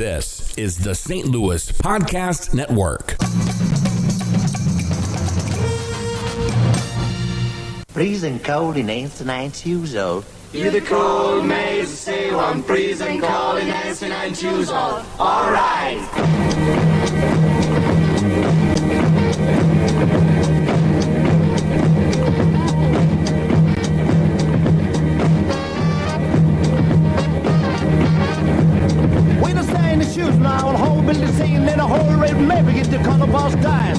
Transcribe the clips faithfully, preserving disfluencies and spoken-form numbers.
This is the Saint Louis Podcast Network. Freezing cold in eighty-nine years old. You're the cold maze, say one. Freezing cold in eighty-nine years old. All right. Now, a whole building singing in a whole red maybe get the color boss dying.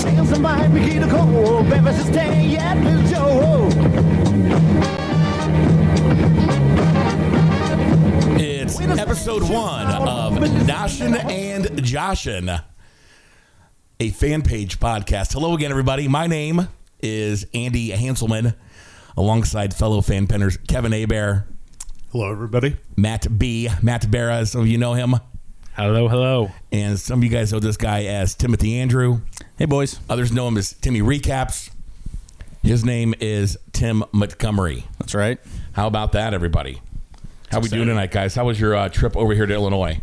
Chance in my happy key to cold, baby, she's staying yet with Joe. It's episode one of Noshin' and Joshin', a fan page podcast. Hello again, everybody. My name is Andy Hanselman, alongside fellow fan penners Kevin Aber. Hello, everybody. Matt B. Matt Barra, some of you know him. Hello, hello. And some of you guys know this guy as Timothy Andrew. Hey, boys. Others know him as Timmy Recaps. His name is Tim Montgomery. That's right. How about that, everybody? How That's we doing tonight, guys? How was your uh, trip over here to Illinois?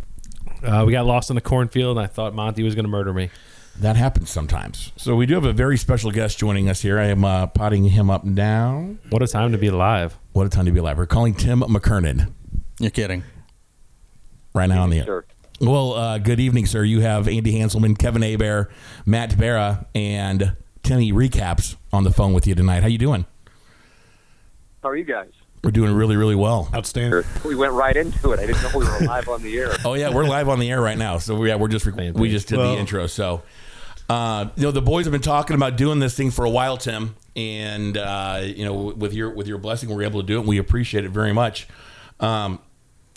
Uh, we got lost in the cornfield, and I thought Monty was going to murder me. That happens sometimes. So we do have a very special guest joining us here. I am uh, potting him up now. What a time to be alive. What a time to be alive. We're calling Tim McKernan. You're kidding. Right now on the air. Well, uh, good evening, sir. You have Andy Hanselman, Kevin Aber, Matt Barra, and Timmy Recaps on the phone with you tonight. How you doing? How are you guys? We're doing really, really well. Outstanding. We went right into it. I didn't know we were live on the air. Oh, yeah, we're live on the air right now. So, we, yeah, we're just rec- we just did well, the intro. So, uh, you know, the boys have been talking about doing this thing for a while, Tim. And, uh, you know, with your with your blessing, we were able to do it. And we appreciate it very much. Um,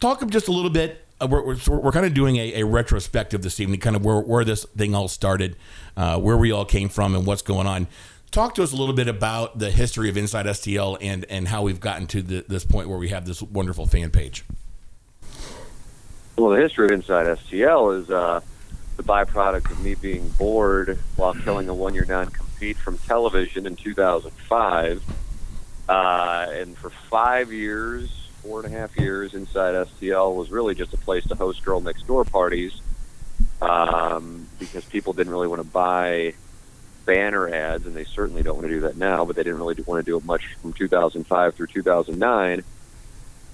talk just a little bit. Uh, we're, we're, we're kind of doing a, a retrospective this evening, kind of where, where this thing all started, uh, where we all came from, and what's going on. Talk to us a little bit about the history of Inside S T L and, and how we've gotten to the, this point where we have this wonderful fan page. Well, the history of Inside S T L is uh, the byproduct of me being bored while killing a one-year non-compete from television in two thousand five. Uh, and for five years, four and a half years, Inside S T L was really just a place to host girl next door parties um, because people didn't really want to buy banner ads, and they certainly don't want to do that now, but they didn't really want to do it much from two thousand five through two thousand nine.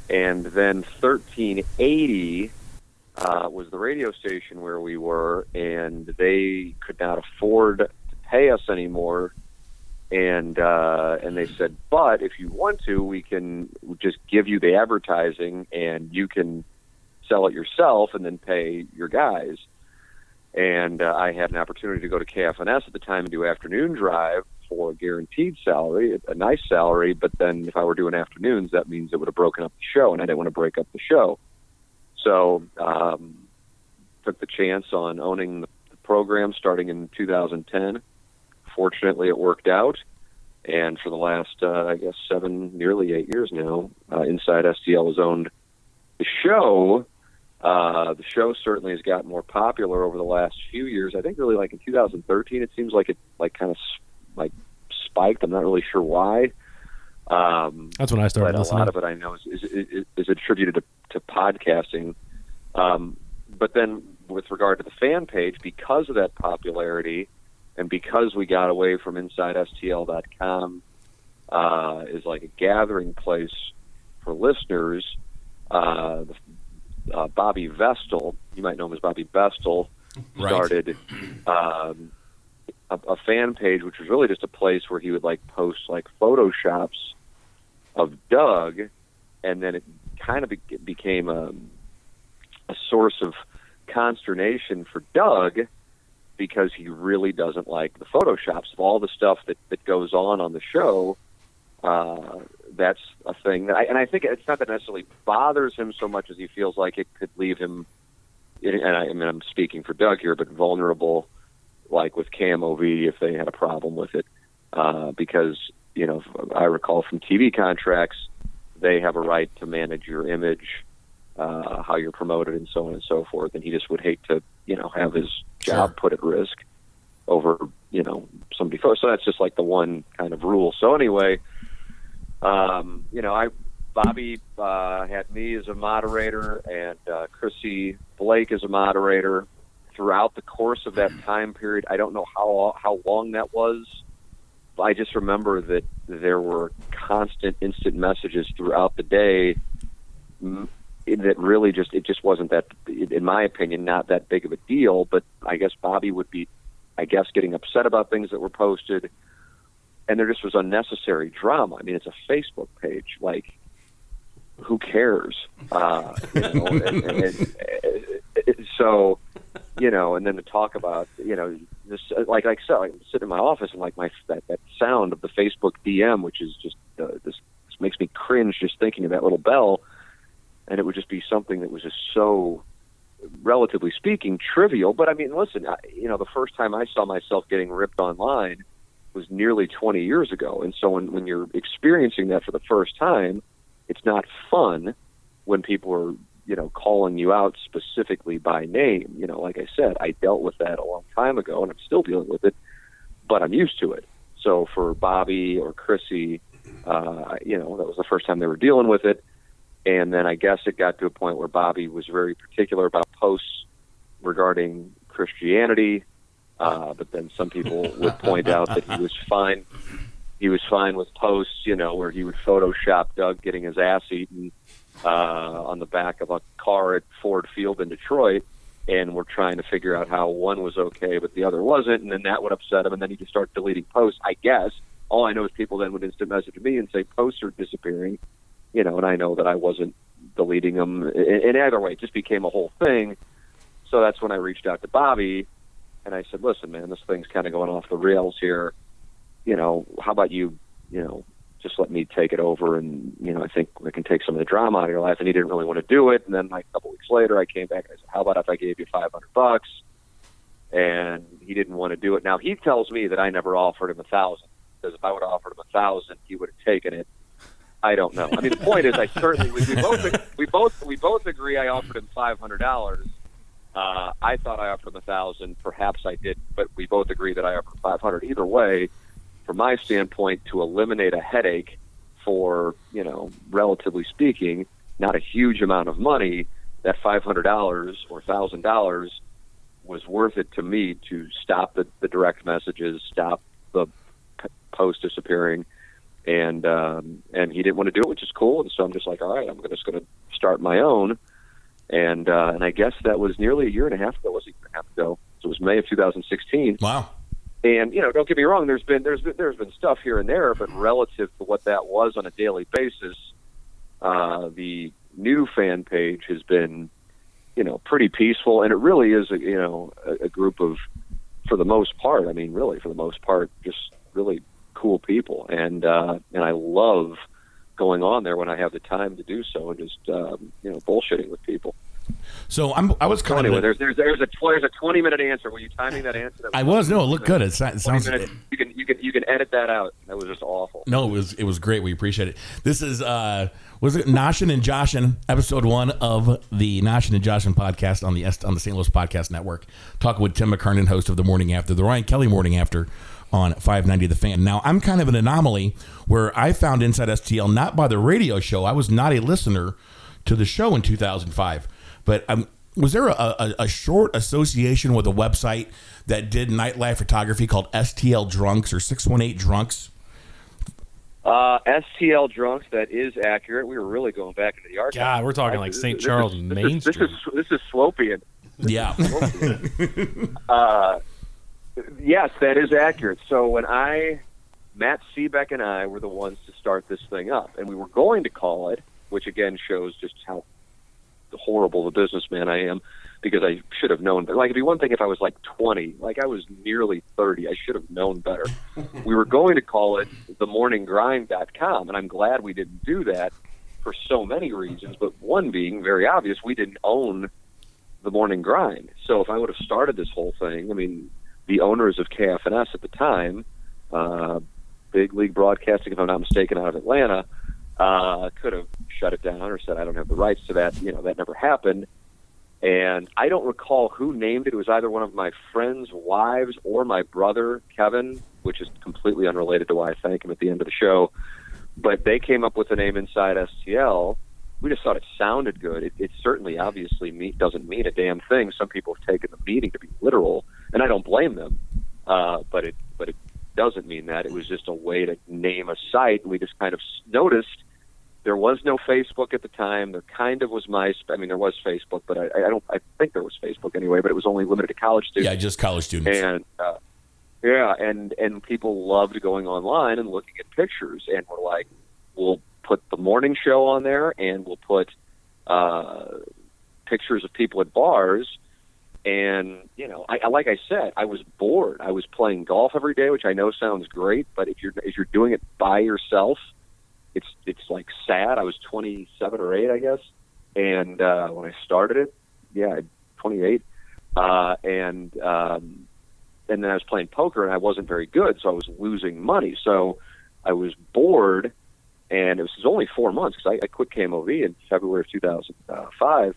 And then thirteen eighty uh, was the radio station where we were, and they could not afford to pay us anymore. And uh, and they said, but if you want to, we can just give you the advertising, and you can sell it yourself and then pay your guys. And uh, I had an opportunity to go to K F N S at the time and do afternoon drive for a guaranteed salary, a nice salary. But then if I were doing afternoons, that means it would have broken up the show, and I didn't want to break up the show. So um, took the chance on owning the program starting in two thousand ten. Fortunately, it worked out. And for the last, uh, I guess, seven, nearly eight years now, uh, Inside S T L has owned the show. Uh, the show certainly has gotten more popular over the last few years. I think really like in two thousand thirteen, it seems like it like kind of like spiked. I'm not really sure why. Um, That's when I started listening. A lot of it I know is, is, is attributed to, to podcasting. Um, but then with regard to the fan page, because of that popularity and because we got away from inside S T L dot com uh, is like a gathering place for listeners, uh, the Uh, Bobby Vestal, you might know him as Bobby Vestal, started right. um, a, a fan page, which was really just a place where he would like post like photoshops of Doug, and then it kind of be- became a, a source of consternation for Doug because he really doesn't like the photoshops of all the stuff that, that goes on on the show. Uh, that's a thing that I, and I think it's not that necessarily bothers him so much as he feels like it could leave him, and I, I mean, I'm speaking for Doug here, but vulnerable, like with K M O V, if they had a problem with it, uh, because, you know, I recall from T V contracts, they have a right to manage your image, uh, how you're promoted and so on and so forth. And he just would hate to, you know, have his job sure. put at risk over, you know, somebody first. So that's just like the one kind of rule. So anyway, Um, you know, I Bobby uh, had me as a moderator and uh, Chrissy Blake as a moderator throughout the course of that time period. I don't know how how long that was. But I just remember that there were constant instant messages throughout the day that really just, it just wasn't that, in my opinion, not that big of a deal. But I guess Bobby would be, I guess, getting upset about things that were posted. And there just was unnecessary drama. I mean, it's a Facebook page. Like, who cares? Uh, you know, and, and, and, and, and so, you know, and then to talk about, you know, this, like, like so, I sit in my office and like my that, that sound of the Facebook D M, which is just uh, this, this makes me cringe just thinking of that little bell. And it would just be something that was just so, relatively speaking, trivial. But I mean, listen, I, you know, the first time I saw myself getting ripped online was nearly twenty years ago. And so when, when you're experiencing that for the first time, it's not fun when people are, you know, calling you out specifically by name. You know, like I said, I dealt with that a long time ago and I'm still dealing with it, but I'm used to it. So for Bobby or Chrissy, uh, you know, that was the first time they were dealing with it. And then I guess it got to a point where Bobby was very particular about posts regarding Christianity. Uh, but then some people would point out that he was fine. He was fine with posts, you know, where he would Photoshop Doug getting his ass eaten uh, on the back of a car at Ford Field in Detroit, and we're trying to figure out how one was okay but the other wasn't, and then that would upset him, and then he'd just start deleting posts, I guess. All I know is people then would instant message me and say posts are disappearing, you know, and I know that I wasn't deleting them. And either way, it just became a whole thing. So that's when I reached out to Bobby, and I said, listen, man, this thing's kind of going off the rails here. You know, how about you, you know, just let me take it over, and, you know, I think we can take some of the drama out of your life. And he didn't really want to do it. And then like a couple weeks later, I came back and I said, how about if I gave you five hundred bucks? And he didn't want to do it. Now, he tells me that I never offered him a thousand, because if I would have offered him a thousand, he would have taken it. I don't know. I mean, the point is, I certainly, we, we both, we both, we both agree I offered him five hundred dollars. Uh, I thought I offered him a thousand. Perhaps I did, but we both agree that I offered five hundred. Either way, from my standpoint, to eliminate a headache for, you know, relatively speaking, not a huge amount of money, that five hundred dollars or one thousand dollars was worth it to me to stop the, the direct messages, stop the p- post disappearing, and um, and he didn't want to do it, which is cool. And so I'm just like, all right, I'm just going to start my own. And uh, and I guess that was nearly a year and a half ago. Was a year and a half ago. So it was May of two thousand sixteen. Wow. And you know, don't get me wrong. There's been there's been, there's been stuff here and there, but relative to what that was on a daily basis, uh, the new fan page has been, you know, pretty peaceful. And it really is, a, you know, a, a group of, for the most part, I mean, really for the most part, just really cool people. And uh, and I love going on there when I have the time to do so, and just um, you know, bullshitting with people. So I'm, I was kind of anyway, there's there's there's a there's a twenty minute answer. Were you timing that answer? That was I was. No, it looked good. It sounds. Minutes, you can you can you can edit that out. That was just awful. No, it was it was great. We appreciate it. This is uh was it Noshin' and Joshin', episode one of the Noshin' and Joshin' podcast on the on the Saint Louis Podcast Network. Talking with Tim McKernan, host of the Morning After, the Ryan Kelly Morning After, on five ninety The Fan. Now, I'm kind of an anomaly where I found Inside S T L not by the radio show. I was not a listener to the show in two thousand five. But um, was there a, a, a short association with a website that did nightlife photography called S T L Drunks or six one eight Drunks? Uh, S T L Drunks, that is accurate. We were really going back into the archive. God, we're talking like Saint Charles Main Street. This is, this is Slopian. This yeah. Is Slopian. uh, Yes, that is accurate. So when I, Matt Seebeck and I were the ones to start this thing up, and we were going to call it, which again shows just how horrible the businessman I am, because I should have known. But like, it'd be one thing if I was like twenty, like I was nearly thirty. I should have known better. We were going to call it the morning grind dot com, and I'm glad we didn't do that for so many reasons, but one being very obvious, we didn't own the Morning Grind. So if I would have started this whole thing, I mean, the owners of K F N S at the time, uh, Big League Broadcasting, if I'm not mistaken, out of Atlanta, uh, could have shut it down or said, I don't have the rights to that. You know, that never happened. And I don't recall who named it. It was either one of my friends' wives or my brother, Kevin, which is completely unrelated to why I thank him at the end of the show. But they came up with the name Inside S T L. We just thought it sounded good. It, it certainly, obviously, mean, doesn't mean a damn thing. Some people have taken the meaning to be literal, and I don't blame them. Uh, but it, but it doesn't mean that. It was just a way to name a site. We just kind of noticed there was no Facebook at the time. There kind of was MySpace. I mean, there was Facebook, but I, I don't. I think there was Facebook anyway. But it was only limited to college students. Yeah, just college students. And uh, yeah, and and people loved going online and looking at pictures, and were like, we'll put the morning show on there, and we'll put uh, pictures of people at bars. And, you know, I, like I said, I was bored. I was playing golf every day, which I know sounds great, but if you're if you're doing it by yourself, it's it's like sad. I was twenty-seven or eight, I guess, and uh, when I started it, yeah, twenty-eight, uh, and um, and then I was playing poker, and I wasn't very good, so I was losing money. So I was bored, and it was, it was only four months because I, I quit K M O V in February of two thousand five.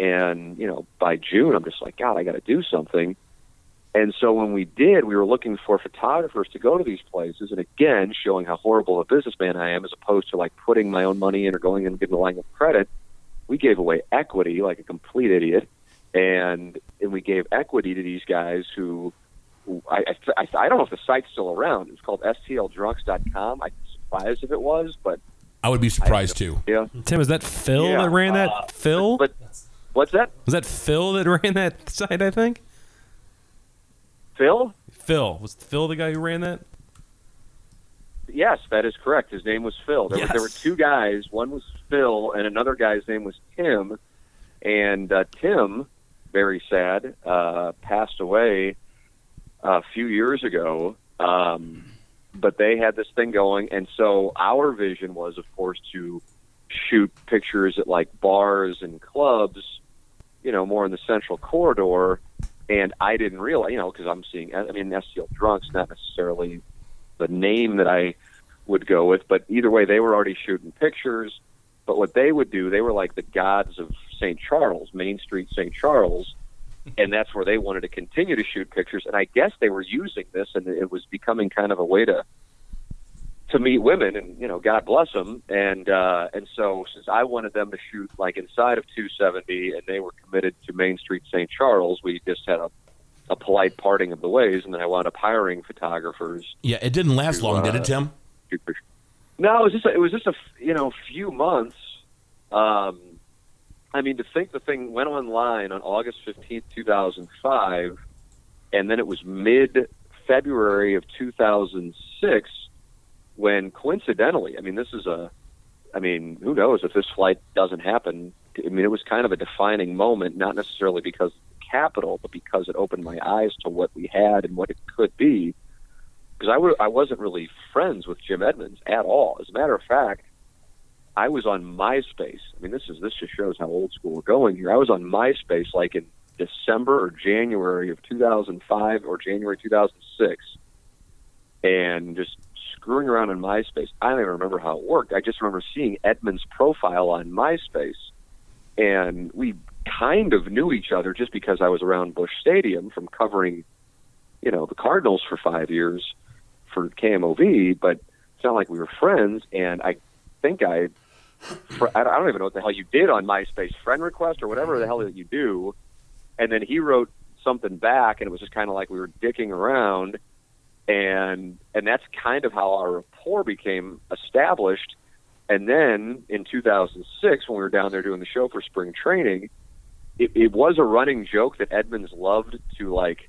And, you know, by June, I'm just like, God, I got to do something. And so when we did, we were looking for photographers to go to these places. And again, showing how horrible a businessman I am, as opposed to like putting my own money in or going in and getting a line of credit, we gave away equity like a complete idiot. And and we gave equity to these guys who, who I, I, I don't know if the site's still around. It was called S T L Drunks dot com. I'm surprised if it was, but I would be surprised too. Yeah, Tim, is that Phil yeah, that ran that? Uh, Phil? But, but, What's that? Was that Phil that ran that site, I think? Phil? Phil. Was Phil the guy who ran that? Yes, that is correct. His name was Phil. There, yes. were, there were two guys. One was Phil, and another guy's name was Tim. And uh, Tim, very sad, uh, passed away a few years ago. Um, but they had this thing going. And so our vision was, of course, to shoot pictures at like bars and clubs, you know, more in the central corridor. And I didn't realize, you know, because I'm seeing, I mean, S T L Drunks, not necessarily the name that I would go with, but either way, they were already shooting pictures. But what they would do, they were like the gods of Saint Charles, Main Street, Saint Charles. And that's where they wanted to continue to shoot pictures. And I guess they were using this, and it was becoming kind of a way to to meet women, and, you know, God bless them. And, uh, and so since I wanted them to shoot like inside of two seventy, and they were committed to Main Street, Saint Charles, we just had a, a polite parting of the ways. And then I wound up hiring photographers. Yeah. It didn't last to, long, uh, did it, Tim? No, it was just, a, it was just a, you know, few months. Um, I mean, to think the thing went online on August fifteenth, two thousand five, and then it was mid February of two thousand six, when coincidentally, I mean, this is a, I mean, who knows if this flight doesn't happen. I mean, it was kind of a defining moment, not necessarily because of the capital, but because it opened my eyes to what we had and what it could be. Because I, w- I wasn't really friends with Jim Edmonds at all. As a matter of fact, I was on MySpace. I mean, this is this just shows how old school we're going here. I was on MySpace like in December or January of two thousand five or January two thousand six, and just screwing around in MySpace. I don't even remember how it worked. I just remember seeing Edmund's profile on MySpace, and we kind of knew each other just because I was around Busch Stadium from covering, you know, the Cardinals for five years for K M O V, but it's not like we were friends. And I think I, I don't even know what the hell you did on MySpace, friend request or whatever the hell that you do. And then he wrote something back, and it was just kind of like we were dicking around. And and that's kind of how our rapport became established. And then in two thousand six, when we were down there doing the show for spring training, it, it was a running joke that Edmonds loved to like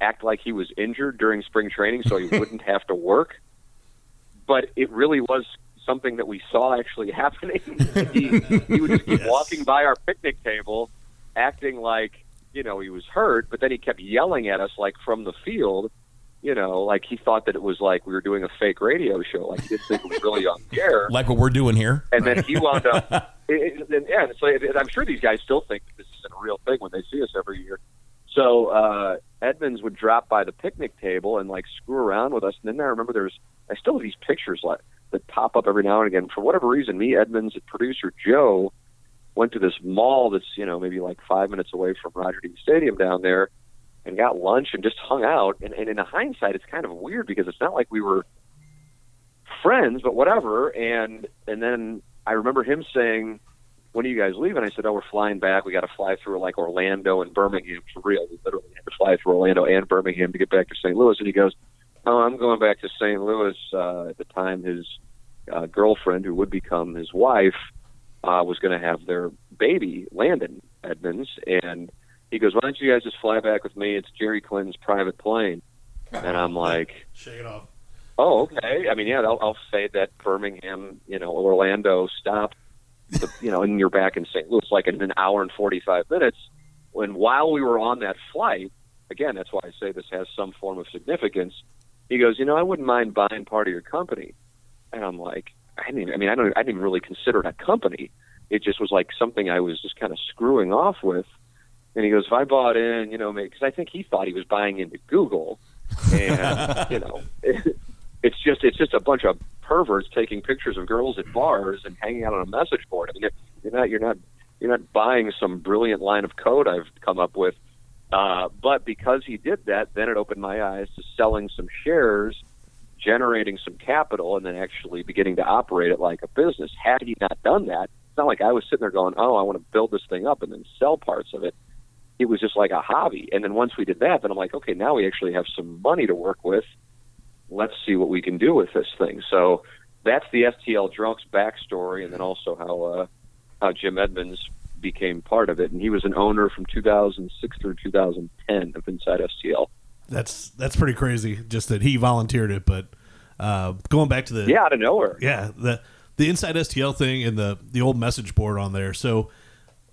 act like he was injured during spring training so he wouldn't have to work. But it really was something that we saw actually happening. he, he would just keep yes. walking by our picnic table, acting like, you know, he was hurt, but then he kept yelling at us like from the field. You know, like he thought that it was like we were doing a fake radio show. Like he didn't think it was really on the air. Like what we're doing here. And then he wound up. It, it, and, yeah, so it, it, I'm sure these guys still think that this isn't a real thing when they see us every year. So uh, Edmonds would drop by the picnic table and like screw around with us. And then I remember there's, I still have these pictures like that pop up every now and again. For whatever reason, me, Edmonds, and producer Joe went to this mall that's, you know, maybe like five minutes away from Roger D. Stadium down there, and got lunch and just hung out. And, and in hindsight, it's kind of weird because it's not like we were friends, but whatever. And and then I remember him saying, when are you guys leaving? I said, oh, we're flying back. We got to fly through like Orlando and Birmingham for real. We literally had to fly through Orlando and Birmingham to get back to Saint Louis. And he goes, oh, I'm going back to Saint Louis. Uh, at the time, his uh, girlfriend, who would become his wife, uh, was going to have their baby, Landon Edmonds. And he goes, why don't you guys just fly back with me? It's Jerry Clinton's private plane. And I'm like, shake it off. Oh, okay. I mean, yeah, I'll, I'll say that Birmingham, you know, Orlando stop. The, you know, and you're back in Saint Louis like in an hour and forty-five minutes. When while we were on that flight, again, that's why I say this has some form of significance. He goes, you know, I wouldn't mind buying part of your company. And I'm like, I mean, I mean, I don't, I didn't really consider it a company. It just was like something I was just kind of screwing off with. And he goes, if I bought in, you know, because I think he thought he was buying into Google, and you know. It, It's just it's just a bunch of perverts taking pictures of girls at bars and hanging out on a message board. I mean, you're not you're not you're not buying some brilliant line of code I've come up with. Uh, but because he did that, then it opened my eyes to selling some shares, generating some capital, and then actually beginning to operate it like a business. Had he not done that, it's not like I was sitting there going, "Oh, I want to build this thing up and then sell parts of it." It was just like a hobby. And then once we did that, then I'm like, "Okay, now we actually have some money to work with. Let's see what we can do with this thing." So that's the S T L Drunks backstory, and then also how uh, how Jim Edmonds became part of it. And he was an owner from two thousand six through two thousand ten of Inside S T L. That's that's pretty crazy, just that he volunteered it. But uh, going back to the... Yeah, out of nowhere. Yeah, the the Inside S T L thing and the, the old message board on there. So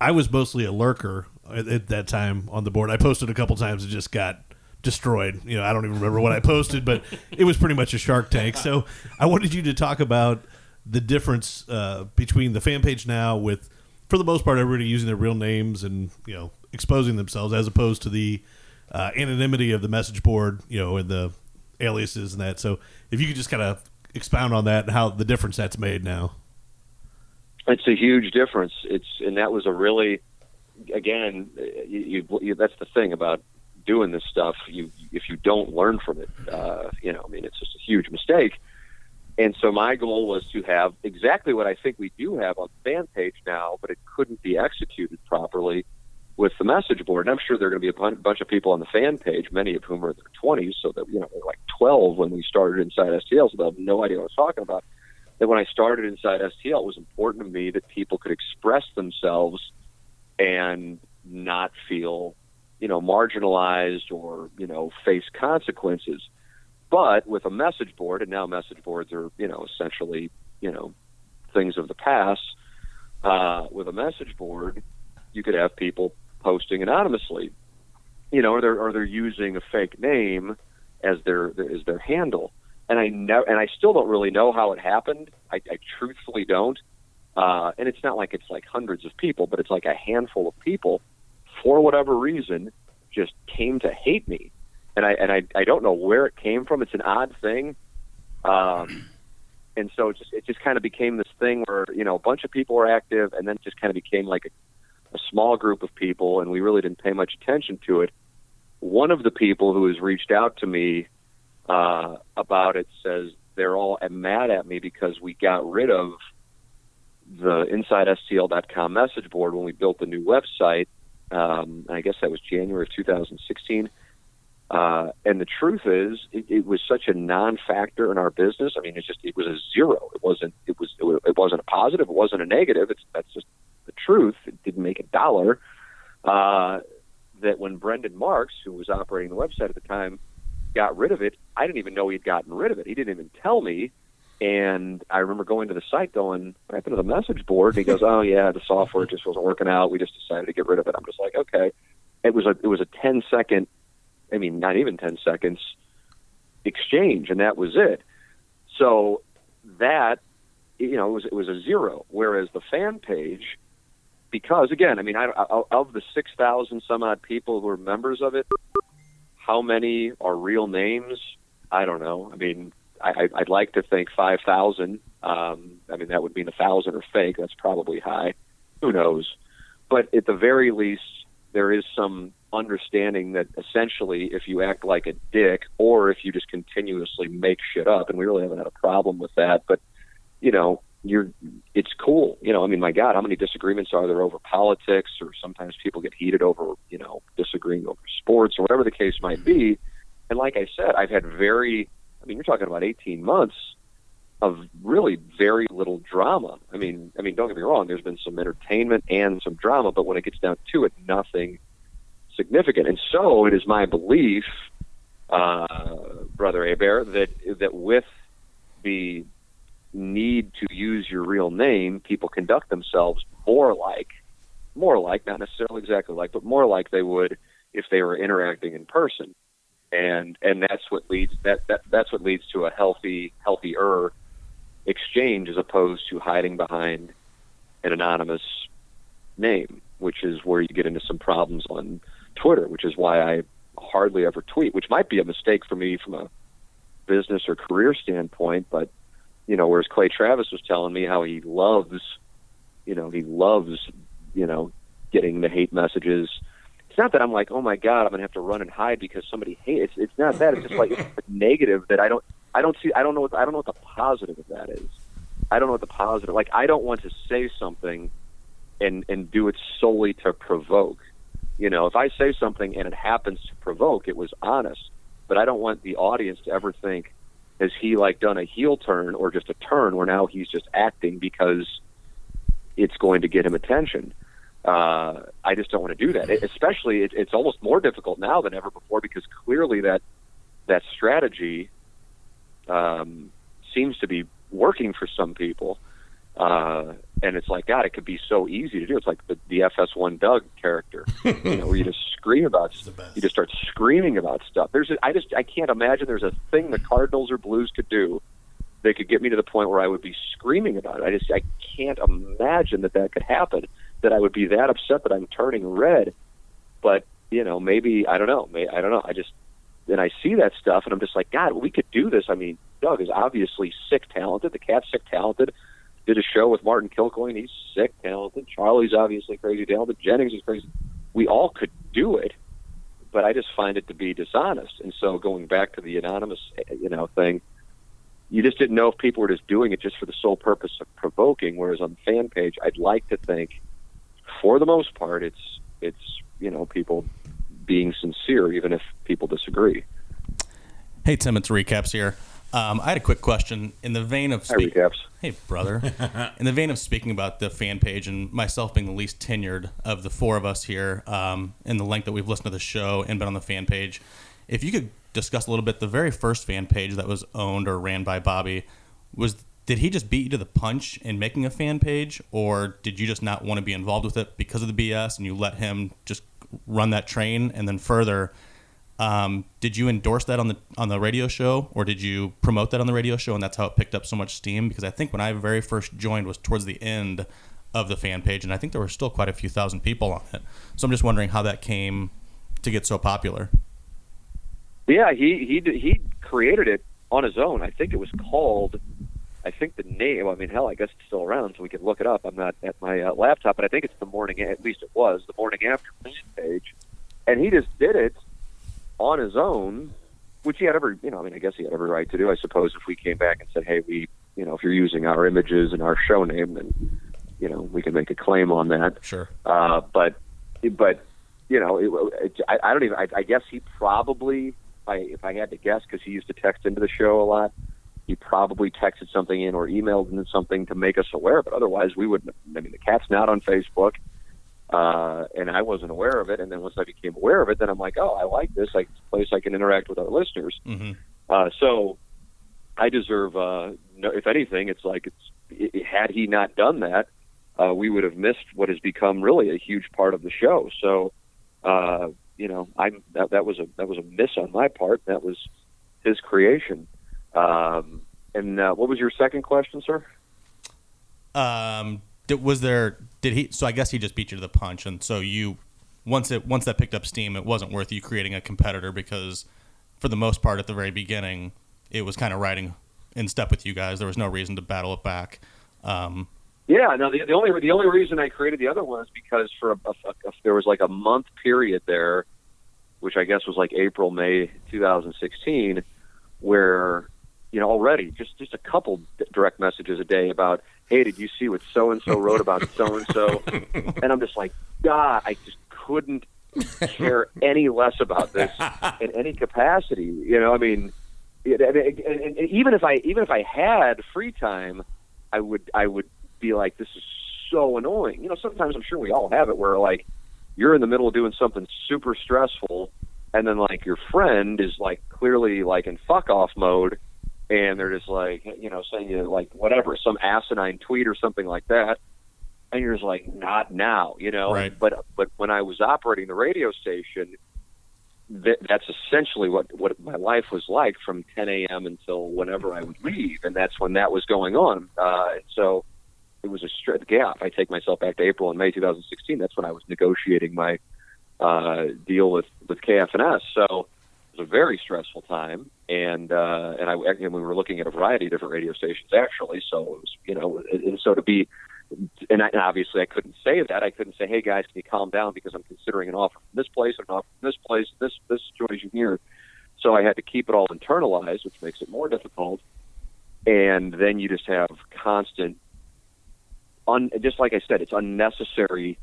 I was mostly a lurker at, at that time on the board. I posted a couple times and just got... destroyed. You know, I don't even remember what I posted, but it was pretty much a Shark Tank. So I wanted you to talk about the difference uh, between the fan page now with, for the most part, everybody using their real names and, you know, exposing themselves, as opposed to the uh, anonymity of the message board, you know, and the aliases and that. So if you could just kind of expound on that and how the difference that's made now. It's a huge difference. It's, and that was a really, again, you, you, you, that's the thing about doing this stuff. You if you don't learn from it, uh you know, I mean, it's just a huge mistake. And so my goal was to have exactly what I think we do have on the fan page now, but it couldn't be executed properly with the message board. And I'm sure there are going to be a bunch of people on the fan page, many of whom are in their twenties, so that, you know, they're like twelve when we started Inside S T L, so they have no idea what I was talking about. That when I started Inside S T L, it was important to me that people could express themselves and not feel, you know, marginalized or, you know, face consequences. But with a message board, and now message boards are, you know, essentially, you know, things of the past. Uh, with a message board, you could have people posting anonymously, you know, or they're, or they're using a fake name as their, as their handle. And I know, and I still don't really know how it happened. I, I truthfully don't. Uh, and it's not like it's like hundreds of people, but it's like a handful of people, for whatever reason, just came to hate me. And I and I, I don't know where it came from. It's an odd thing. Um, and so it just, it just kind of became this thing where, you know, a bunch of people were active, and then it just kind of became like a, a small group of people, and we really didn't pay much attention to it. One of the people who has reached out to me uh, about it says they're all mad at me because we got rid of the inside S T L dot com message board when we built the new website. Um, I guess that was January of two thousand sixteen. Uh, and the truth is, it, it was such a non-factor in our business. I mean, it's just, it was a zero. It wasn't, it was, it wasn't a positive. It wasn't a negative. It's, that's just the truth. It didn't make a dollar. Uh, that when Brendan Marks, who was operating the website at the time, got rid of it, I didn't even know he'd gotten rid of it. He didn't even tell me. And I remember going to the site going, what happened to the message board? And he goes, oh, yeah, the software just wasn't working out. We just decided to get rid of it. I'm just like, okay. It was a it was a ten-second, I mean, not even ten seconds exchange, and that was it. So that, you know, it was, it was a zero, whereas the fan page, because, again, I mean, I, I, of the six thousand some odd people who are members of it, how many are real names? I don't know. I mean, I, I'd like to think five thousand. Um, I mean, that would mean a thousand are fake. That's probably high. Who knows? But at the very least, there is some understanding that essentially if you act like a dick or if you just continuously make shit up, and we really haven't had a problem with that, but, you know, you're, it's cool. You know, I mean, my God, how many disagreements are there over politics, or sometimes people get heated over, you know, disagreeing over sports or whatever the case might be. And like I said, I've had very, I mean, you're talking about eighteen months of really very little drama. I mean, I mean, don't get me wrong, there's been some entertainment and some drama, but when it gets down to it, nothing significant. And so it is my belief, uh, Brother Aber, that, that with the need to use your real name, people conduct themselves more like, more like, not necessarily exactly like, but more like they would if they were interacting in person. And and that's what leads that, that that's what leads to a healthy healthier exchange as opposed to hiding behind an anonymous name, which is where you get into some problems on Twitter, which is why I hardly ever tweet, which might be a mistake for me from a business or career standpoint, but you know, whereas Clay Travis was telling me how he loves, you know, he loves, you know, getting the hate messages. It's not that I'm like, oh my God, I'm gonna have to run and hide because somebody hates. It's not that. It's just like it's negative that I don't, I don't see. I don't know what, I don't know what the positive of that is. I don't know what the positive. Like I don't want to say something, and and do it solely to provoke. You know, if I say something and it happens to provoke, it was honest. But I don't want the audience to ever think, has he like done a heel turn or just a turn where now he's just acting because it's going to get him attention. Uh, I just don't want to do that. It, especially, it, it's almost more difficult now than ever before because clearly that that strategy um, seems to be working for some people. Uh, and it's like, God, it could be so easy to do. It's like the, the F S one Doug character, you know, where you just scream about stuff. You just start screaming about stuff. There's, a, I just, I can't imagine there's a thing the Cardinals or Blues could do that could get me to the point where I would be screaming about it. I just, I can't imagine that that could happen, that I would be that upset that I'm turning red. But, you know, maybe, I don't know. Maybe, I don't know. I just, and I see that stuff and I'm just like, God, we could do this. I mean, Doug is obviously sick talented. The cat's sick talented. Did a show with Martin Kilcoyne. He's sick talented. Charlie's obviously crazy talented. Jennings is crazy. We all could do it, but I just find it to be dishonest. And so going back to the anonymous, you know, thing, you just didn't know if people were just doing it just for the sole purpose of provoking. Whereas on the fan page, I'd like to think, for the most part, it's it's you know people being sincere, even if people disagree. Hey Tim, it's Recaps here. Um, I had a quick question in the vein of speak- Hi, Recaps. Hey brother, in the vein of speaking about the fan page and myself being the least tenured of the four of us here, um, in the length that we've listened to the show and been on the fan page. If you could discuss a little bit the very first fan page that was owned or ran by Bobby, was did he just beat you to the punch in making a fan page, or did you just not want to be involved with it because of the B S and you let him just run that train? And then further, Um, did you endorse that on the on the radio show, or did you promote that on the radio show, and that's how it picked up so much steam? Because I think when I very first joined was towards the end of the fan page, and I think there were still quite a few thousand people on it. So I'm just wondering how that came to get so popular. Yeah, he he did, he created it on his own. I think it was called, I think the name, I mean, hell, I guess it's still around, so we can look it up. I'm not at my uh, laptop, but I think it's the morning, at least it was, the morning after fan page. And he just did it on his own, which he had every, you know, I mean, I guess he had every right to do, I suppose, if we came back and said, hey, we, you know, if you're using our images and our show name, then, you know, we can make a claim on that. Sure. Uh, but, but, you know, it, it, I, I don't even, I, I guess he probably, I, if I had to guess, because he used to text into the show a lot, he probably texted something in or emailed in something to make us aware, but otherwise we wouldn't, I mean, the cat's not on Facebook. Uh, and I wasn't aware of it. And then once I became aware of it, then I'm like, oh, I like this. Like, it's a place I can interact with our listeners. Mm-hmm. Uh, so I deserve, uh, no, if anything, it's like, it's, it, had he not done that, uh, we would have missed what has become really a huge part of the show. So, uh, you know, I, that, that was a, that was a miss on my part. That was his creation. Um, and, uh, what was your second question, sir? Um, was there, did he, so I guess he just beat you to the punch, and so you, once it once that picked up steam, it wasn't worth you creating a competitor, because for the most part at the very beginning it was kind of riding in step with you guys. There was no reason to battle it back. Um Yeah, no, the, the only the only reason I created the other one is because for a, a, a, there was like a month period there, which I guess was like April, May two thousand sixteen, where, you know, already just, just a couple direct messages a day about, hey, did you see what so-and-so wrote about so-and-so? And I'm just like, God, I just couldn't care any less about this in any capacity. You know, I mean, it, it, it, and even if I even if I had free time, I would I would be like, this is so annoying. You know, sometimes I'm sure we all have it where, like, you're in the middle of doing something super stressful, and then, like, your friend is, like, clearly, like, in fuck-off mode, and they're just, like, you know, saying, you know, like, whatever, some asinine tweet or something like that, and you're just like, not now, you know? Right. But but when I was operating the radio station, th- that's essentially what, what my life was like from ten a.m. until whenever I would leave, and that's when that was going on. Uh, so it was a straight gap. I take myself back to April and May two thousand sixteen. That's when I was negotiating my uh, deal with, with K F N S. So it was a very stressful time, and uh, and I and we were looking at a variety of different radio stations actually. So it was, you know, and so to be, and, I, and obviously I couldn't say that. I couldn't say, hey guys, can you calm down because I'm considering an offer from this place, an offer from this place, this this situation here. So I had to keep it all internalized, which makes it more difficult. And then you just have constant. Un, just like I said, it's unnecessary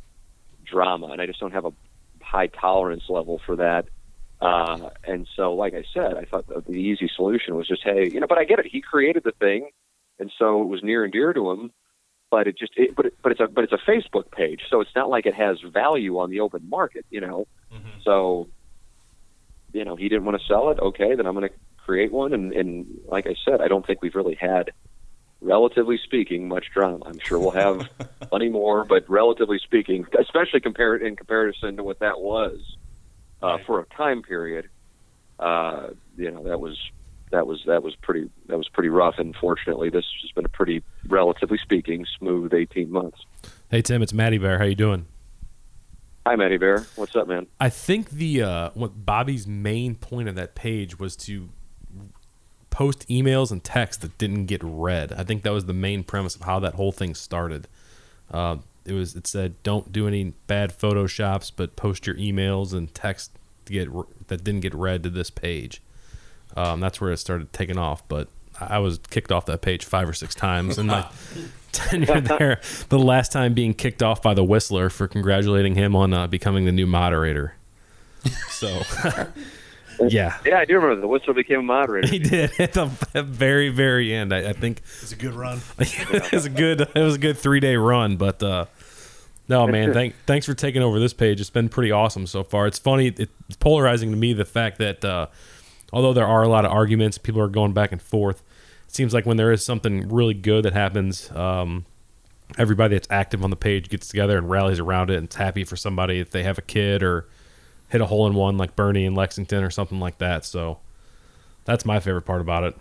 drama, and I just don't have a high tolerance level for that. Uh, and so, like I said, I thought the, the easy solution was just, hey, you know. But I get it; he created the thing, and so it was near and dear to him. But it just, it, but it, but it's a but it's a Facebook page, so it's not like it has value on the open market, you know. Mm-hmm. So, you know, he didn't want to sell it. Okay, then I'm going to create one. And, and like I said, I don't think we've really had, relatively speaking, much drama. I'm sure we'll have plenty more, but relatively speaking, especially compared in comparison to what that was uh, right. for a time period, uh, you know, that was that was that was pretty that was pretty rough. And fortunately, this has been a pretty, relatively speaking, smooth eighteen months. Hey Tim, it's Matty Bear. How you doing? Hi, Matty Bear. What's up, man? I think the uh, what Bobby's main point of that page was to post emails and texts that didn't get read. I think that was the main premise of how that whole thing started. Uh, it was it said don't do any bad photoshops, but post your emails and texts to get re- that didn't get read to this page. Um, that's where it started taking off. But I was kicked off that page five or six times in my tenure there. The last time being kicked off by the Whistler for congratulating him on uh, becoming the new moderator. So. Yeah, yeah, I do remember the Whistler became a moderator. He did at the very, very end. I, I think it was a good run. it was a good. It was a good three day run. But uh, no, man, thank, thanks for taking over this page. It's been pretty awesome so far. It's funny. It's polarizing to me the fact that uh, although there are a lot of arguments, people are going back and forth. It seems like when there is something really good that happens, um, everybody that's active on the page gets together and rallies around it and it's happy for somebody if they have a kid or hit a hole-in-one like Bernie in Lexington or something like that. So that's my favorite part about it.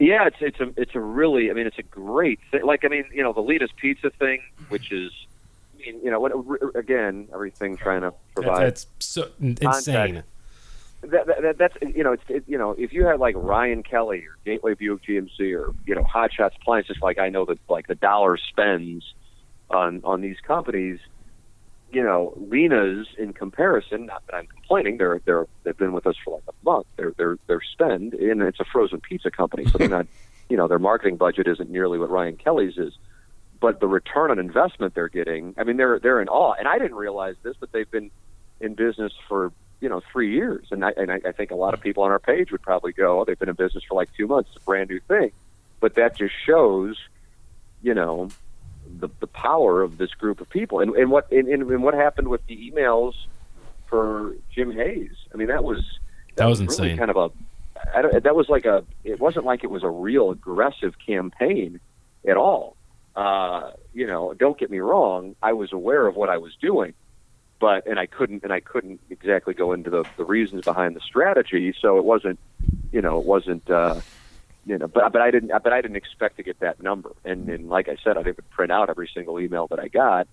Yeah, it's it's a it's a really, I mean, it's a great thing. Like, I mean, you know, the Lita's Pizza thing, which is, you know, what again, everything trying to provide. That's, that's so insane. That, that, that, that's, you know, it's it, you know, if you had like Ryan Kelly or Gateway Buick G M C or, you know, Hot Shots Appliances, like I know that like the dollar spends on on these companies. You know, Lena's in comparison. Not that I'm complaining. They're they're they've been with us for like a month. They're they're they're spend, and it's a frozen pizza company, so they're not. You know, their marketing budget isn't nearly what Ryan Kelly's is, but the return on investment they're getting. I mean, they're they're in awe, and I didn't realize this, but they've been in business for you know three years, and I and I, I think a lot of people on our page would probably go, oh, they've been in business for like two months, it's a brand new thing, but that just shows, you know. The, the power of this group of people, and, and what and, and what happened with the emails for Jim Hayes. I mean, that was that, that was insane. Really kind of a I don't, that was like a. It wasn't like it was a real aggressive campaign at all. Uh, you know, don't get me wrong. I was aware of what I was doing, but and I couldn't and I couldn't exactly go into the, the reasons behind the strategy. So it wasn't, you know, it wasn't. Uh, You know, but but I didn't but I didn't expect to get that number, and, and like I said, I didn't print out every single email that I got,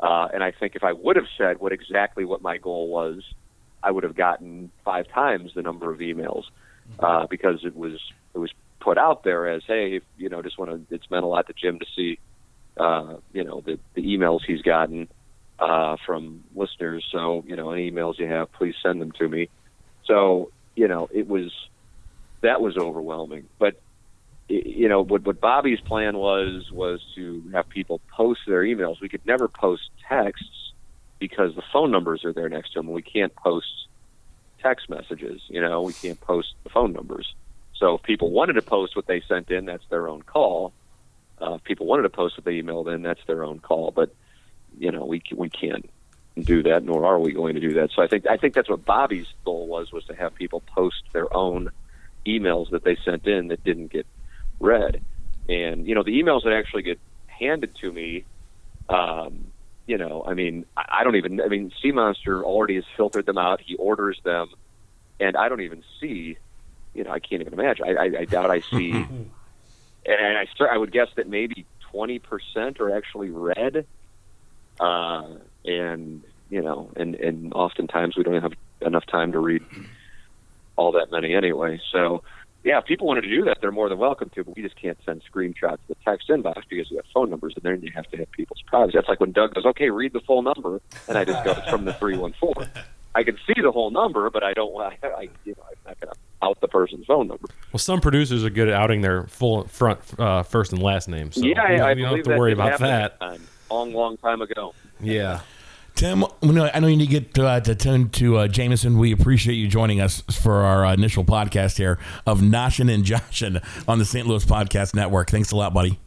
uh, and I think if I would have said what exactly what my goal was, I would have gotten five times the number of emails, uh, because it was it was put out there as hey, you know, just want to. It's meant a lot to Jim to see uh, you know, the, the emails he's gotten uh, from listeners. So, you know, any emails you have, please send them to me. So, you know, it was, that was overwhelming. But, you know, what, what Bobby's plan was, was to have people post their emails. We could never post texts because the phone numbers are there next to them. We can't post text messages, you know, we can't post the phone numbers. So if people wanted to post what they sent in, that's their own call. Uh, if people wanted to post what they emailed in, that's their own call. But, you know, we we can't do that, nor are we going to do that. So I think I think that's what Bobby's goal was, was to have people post their own emails that they sent in that didn't get read. And, you know, the emails that actually get handed to me, um, you know, I mean, I, I don't even, I mean, Sea Monster already has filtered them out. He orders them, and I don't even see, you know, I can't even imagine. I, I, I doubt I see, and I, I would guess that maybe twenty percent are actually read. Uh, and, you know, and, and oftentimes we don't have enough time to read all that many anyway. So, yeah, if people wanted to do that, they're more than welcome to, but we just can't send screenshots to the text inbox because we have phone numbers in there and you have to have people's privacy. That's like when Doug goes, okay, read the full number, and I just go, it's from the three one four. I can see the whole number, but I don't want, I, you know, I'm not going to out the person's phone number. Well, some producers are good at outing their full front, uh, first and last name. So yeah, you know, I you don't have to worry about that. A long, long time ago. Yeah. Tim, I know you need to get uh, to tend to uh, Jameson. We appreciate you joining us for our uh, initial podcast here of Noshin' and Joshin' on the Saint Louis Podcast Network. Thanks a lot, buddy.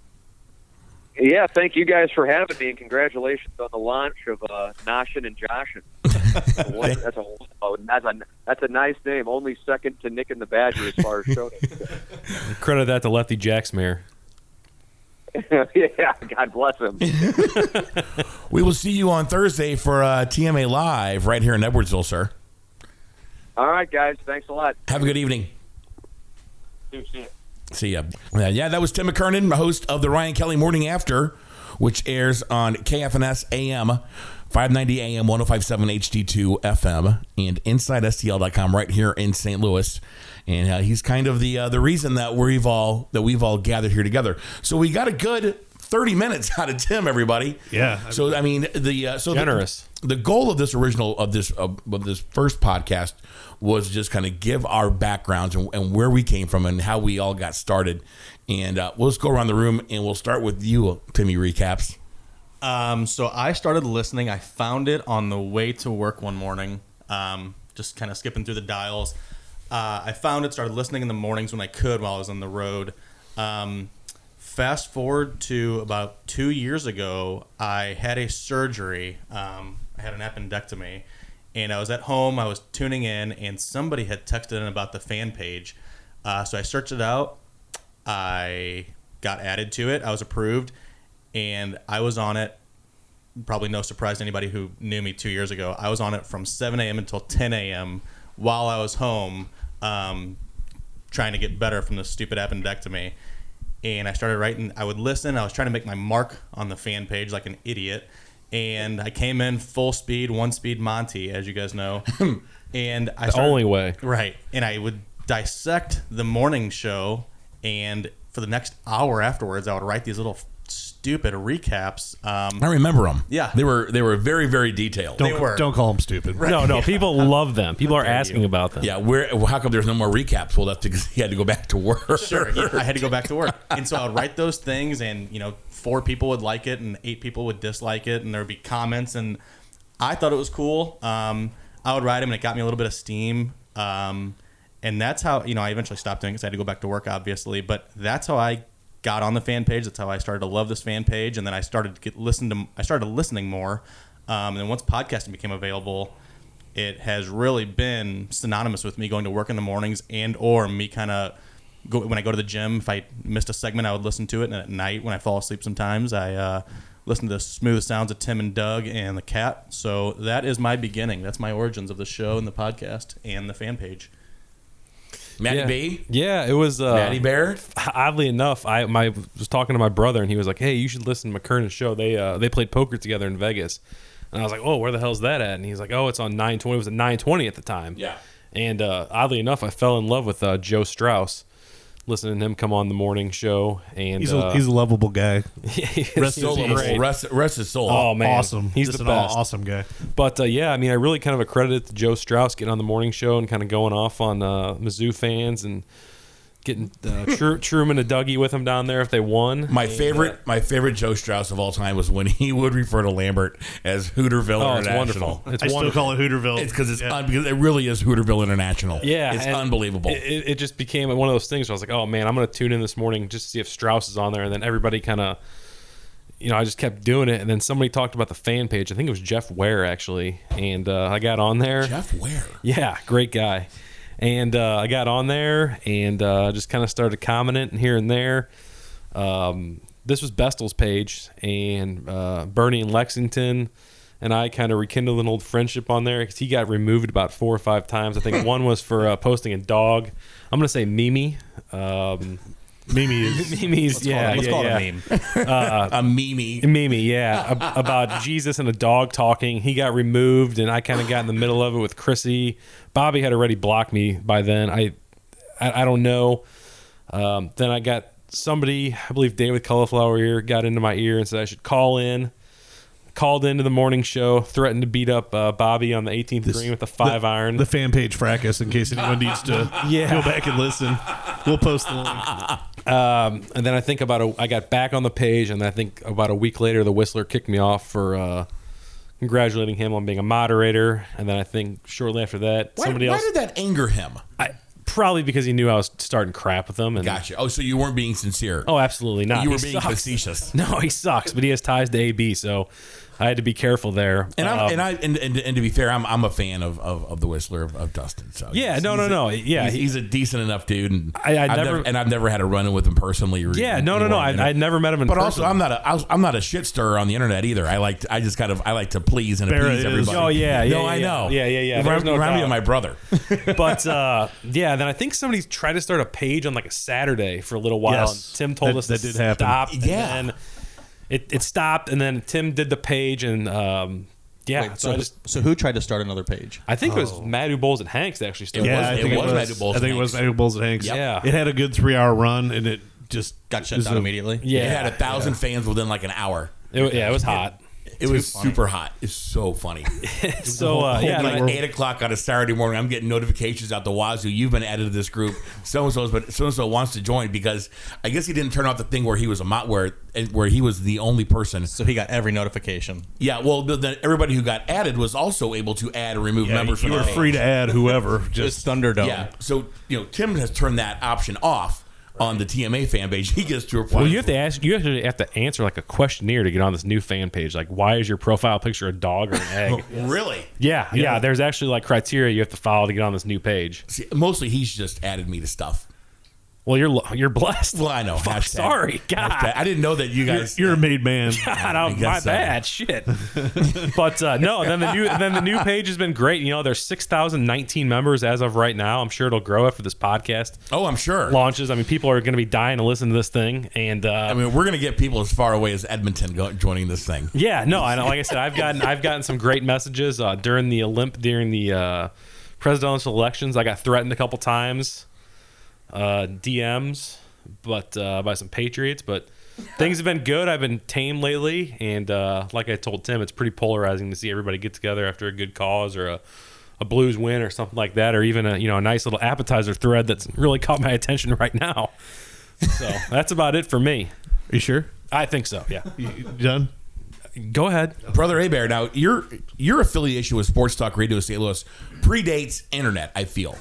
Yeah, thank you guys for having me, and congratulations on the launch of uh, Noshin' and Joshin'. that's, a, that's, a, that's a nice name, only second to Nick and the Badger as far as show names. Credit that to Lefty Jacksmere. Yeah, God bless him. We will see you on Thursday for uh, T M A Live right here in Edwardsville, sir. All right, guys. Thanks a lot. Have a good evening. See ya. See ya. Uh, yeah, that was Tim McKernan, host of the Ryan Kelly Morning After, which airs on K F N S A M, five ninety A M, one oh five point seven H D two F M, and inside S T L dot com right here in Saint Louis. And uh, he's kind of the uh, the reason that we've all that we've all gathered here together. So we got a good thirty minutes out of Tim, everybody. Yeah. So I mean, the uh, so generous. The, the goal of this original of this of, of this first podcast was just kind of give our backgrounds and, and where we came from and how we all got started. And uh, we'll just go around the room and we'll start with you, Timmy Recaps. Um, so I started listening. I found it on the way to work one morning. Um, just kind of skipping through the dials. Uh, I found it, started listening in the mornings when I could while I was on the road. Um, fast forward to about two years ago, I had a surgery. Um, I had an appendectomy, and I was at home. I was tuning in, and somebody had texted in about the fan page. Uh, so I searched it out. I got added to it. I was approved, and I was on it. Probably no surprise to anybody who knew me two years ago. I was on it from seven a.m. until ten a.m. while I was home. Um, trying to get better from the stupid appendectomy, and I started writing. I would listen. I was trying to make my mark on the fan page like an idiot, and I came in full speed, one speed Monty, as you guys know. And I the started, only way, right? And I would dissect the morning show, and for the next hour afterwards, I would write these little stupid recaps. Um, I remember them. Yeah, they were they were very very detailed. Don't, they were. Don't call them stupid. Right. No, no, yeah. People love them. People are asking you. About them. Yeah, where? Well, how come there's no more recaps? Well, that's because he had to go back to work. Sure, yeah, I had to go back to work, and so I would write those things, and you know, four people would like it, and eight people would dislike it, and there would be comments, and I thought it was cool. Um, I would write them, and it got me a little bit of steam. Um, and that's how you know I eventually stopped doing it because I had to go back to work, obviously. But that's how I got on the fan page. That's how I started to love this fan page, and then I started to get listened to. I started listening more, um, and then once podcasting became available, it has really been synonymous with me going to work in the mornings, and or me kind of when I go to the gym. If I missed a segment, I would listen to it, and at night when I fall asleep, sometimes I uh, listen to the smooth sounds of Tim and Doug and the cat. So that is my beginning. That's my origins of the show and the podcast and the fan page. Matty yeah. B? Yeah, it was... Uh, Matty Bear? Oddly enough, I my was talking to my brother, and he was like, hey, you should listen to McKernan's show. They uh, they played poker together in Vegas. And I was like, oh, where the hell's that at? And he's like, oh, it's on nine twenty. It was at nine twenty at the time. Yeah. And uh, oddly enough, I fell in love with uh, Joe Strauss. listening to him come on the morning show, and he's a, uh, he's a lovable guy. Rest his soul. Rest, rest his soul. Oh man, awesome. He's just the an best. Awesome guy. But uh, yeah, I mean, I really kind of accredit it to Joe Strauss getting on the morning show and kind of going off on uh, Mizzou fans and getting uh, Tru- Truman and Dougie with him down there if they won. My and, favorite, uh, my favorite Joe Strauss of all time was when he would refer to Lambert as Hooterville oh, International. It's wonderful. It's I wonderful. Still call it Hooterville. It's because it's yeah. un- because it really is Hooterville International. Yeah, it's unbelievable. It, it, it just became one of those things where I was like, oh man, I'm going to tune in this morning just to see if Strauss is on there, and then everybody kind of, you know, I just kept doing it, and then somebody talked about the fan page. I think it was Jeff Ware actually, and uh, I got on there. Jeff Ware, yeah, great guy. And uh, I got on there and uh, just kind of started commenting here and there. Um, this was Bestel's page, and uh, Bernie in Lexington and I kind of rekindled an old friendship on there because he got removed about four or five times. I think one was for uh, posting a dog. I'm going to say Mimi. Um, Mimi is. Mimi's, yeah. Let's call it, yeah, let's yeah, call it yeah. a meme. Uh, a Mimi. Mimi, yeah. A, about Jesus and a dog talking. He got removed, and I kind of got in the middle of it with Chrissy. Bobby had already blocked me by then. I I, I don't know. Um, then I got somebody, I believe David Cauliflower Ear, got into my ear and said I should call in. Called into the morning show, threatened to beat up uh, Bobby on the eighteenth this, green with a five the, iron. The fan page fracas, in case anyone needs to yeah. go back and listen. We'll post the link. Um, and then I think about a, I got back on the page, and I think about a week later, the Whistler kicked me off for uh, congratulating him on being a moderator. And then I think shortly after that, why, somebody why else. Why did that anger him? I, Probably because he knew I was starting crap with him. And gotcha. Oh, so you weren't being sincere. Oh, absolutely not. You were he being sucks. facetious. No, he sucks, but he has ties to A B, so I had to be careful there. And um, I'm, and I and, and, and to be fair, I'm I'm a fan of, of, of the Whistler of, of Dustin. So yeah, no, no, a, no. Yeah, he's, he's a decent enough dude, and I, I I've never, never and I've never had a run in with him personally. Or yeah, no, no, no. I I never met him in but person. But also, I'm not a I was, I'm not a shit stirrer on the internet either. I like to, I just kind of I like to please and Barra appease is. everybody. Oh yeah, yeah, no, yeah, I know. Yeah, yeah, yeah. Remind, no remind me of my brother. But uh, yeah, then I think somebody tried to start a page on like a Saturday for a little while. Yes, and Tim told that, us that did stop. Happen. Yeah. And then, It it stopped, and then Tim did the page, and um, yeah. Wait, so so, just, so who tried to start another page? I think oh. it was Matthew Bowles and Hanks that actually started. Yeah, it was, I think it was, it was Matthew Bowles. I think it was Matthew Bowles and Hanks. Yep. Yeah, it had a good three-hour run, and it just got shut down a, immediately. Yeah, it had a thousand yeah. fans within like an hour. It, yeah, it was hot. It, it was funny. super hot. It's so funny. so uh, yeah, like at eight o'clock on a Saturday morning, I'm getting notifications out the wazoo. You've been added to this group. So and so's, but so and so wants to join because I guess he didn't turn off the thing where he was a mo- where where he was the only person. So he got every notification. Yeah. Well, the, the, everybody who got added was also able to add or remove yeah, members. You from were free page. to add whoever. Just Thunderdome. Yeah. So you know, Tim has turned that option off. Right. On the T M A fan page, he gets to reply. Well, you have to ask. You actually have to answer like a questionnaire to get on this new fan page. Like, why is your profile picture a dog or an egg? yes. Really? Yeah, yeah, yeah. There's actually like criteria you have to follow to get on this new page. See, mostly, he's just added me to stuff. Well, you're you're blessed. Well, I know. Fuck, hashtag, sorry, God, hashtag. I didn't know that you guys. You're, you're a made man. God, I I my so. bad. Shit. But uh, no, then the new then the new page has been great. You know, there's six thousand nineteen members as of right now. I'm sure it'll grow after this podcast. Oh, I'm sure launches. I mean, people are going to be dying to listen to this thing, and uh, I mean, we're going to get people as far away as Edmonton go, joining this thing. Yeah, no, I know. Like I said, I've gotten I've gotten some great messages uh, during the Olymp during the uh, presidential elections. I got threatened a couple times. Uh, D Ms, but uh, by some Patriots, but things have been good. I've been tame lately, and uh, like I told Tim, it's pretty polarizing to see everybody get together after a good cause or a, a Blues win or something like that, or even a you know a nice little appetizer thread that's really caught my attention right now. So that's about it for me. Are you sure? I think so. Yeah. You done? Go ahead, Brother Hebert. Now your your affiliation with Sports Talk Radio Saint Louis predates internet. I feel.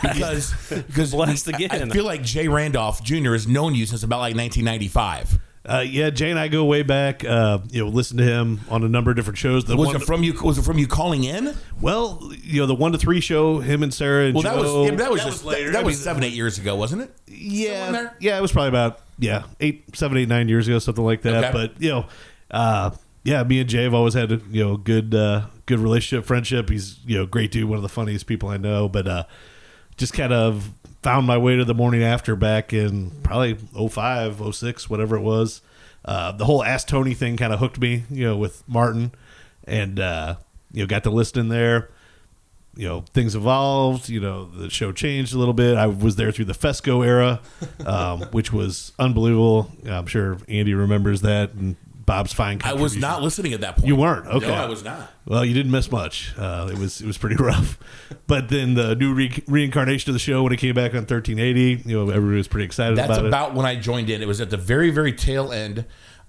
because because blessed again. I, I feel like Jay Randolph Junior has known you since about like nineteen ninety-five. Uh, yeah, Jay and I go way back. Uh, you know, listen to him on a number of different shows. The was one, it from you? Was it from you calling in? Well, you know, the one to three show. Him and Sarah. And well, that Joe. was yeah, that was that just was later. That, that was seven eight years ago, wasn't it? Yeah, yeah, it was probably about yeah eight seven eight nine years ago, something like that. Okay. But you know, uh, yeah, me and Jay have always had a, you know good. Uh, Good relationship, friendship. He's you know great dude, one of the funniest people I know. But uh, just kind of found my way to the morning after back in probably oh five, oh six, whatever it was. Uh, the whole Ask Tony thing kind of hooked me, you know, with Martin, and uh, you know got to listen in there. you know, things evolved, you know, the show changed a little bit. I was there through the Fesco era, um, which was unbelievable. I'm sure Andy remembers that and Bob's fine contribution. I was not listening at that point. You weren't? Okay. No, I was not. Well, you didn't miss much. Uh, it was it was pretty rough. But then the new re- reincarnation of the show when it came back on thirteen eighty, you know, everybody was pretty excited That's about it. That's about when I joined in. It was at the very, very tail end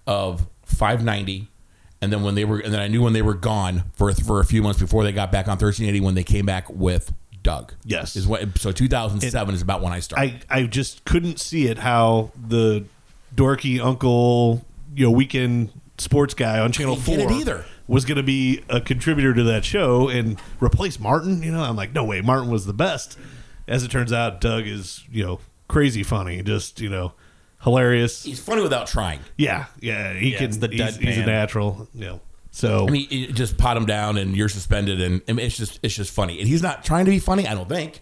of five ninety. And then when they were, and then I knew when they were gone for for a few months before they got back on thirteen eighty when they came back with Doug. Yes, is what. So two thousand seven and is about when I started. I, I just couldn't see it how the dorky uncle, you know, weekend sports guy on Channel Four get it either. Was going to be a contributor to that show and replace Martin. You know, I'm like, no way, Martin was the best. As it turns out, Doug is, you know, crazy funny, just, you know, hilarious. He's funny without trying. Yeah, yeah. He yeah, can. The he's, he's a natural. You know. So I mean, it just pot him down, and you're suspended, and I mean, it's just it's just funny. And he's not trying to be funny. I don't think.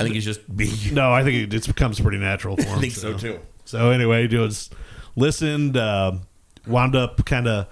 I think he's just being. No, I think it just becomes pretty natural for him. I think so, so too. So anyway, just listened, uh, wound up kind of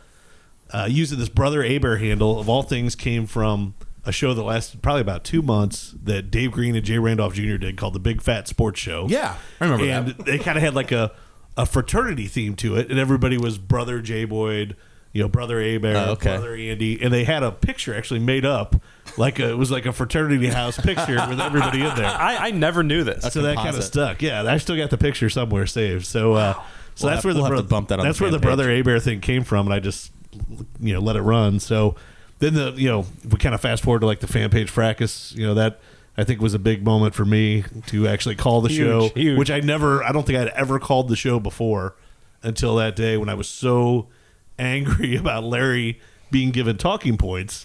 uh, using this Brother Aber handle. Of all things, came from a show that lasted probably about two months that Dave Green and Jay Randolph Junior did called The Big Fat Sports Show. Yeah, I remember and that. And they kind of had like a, a fraternity theme to it, and everybody was Brother Jay Boyd, you know, Brother Aber, oh, okay. Brother Andy, and they had a picture actually made up, like a, it was like a fraternity house picture with everybody in there. I, I never knew this. That's so that kind of stuck. Yeah, I still got the picture somewhere saved. So, uh, wow. so well, that's where we'll the bro- bump that that's the where the page. Brother Aber thing came from, and I just, you know, let it run. So. Then the you know we kind of fast forward to like the fan page fracas, you know, that I think was a big moment for me to actually call the huge, show, huge. Which I never I don't think I'd ever called the show before until that day when I was so angry about Larry being given talking points.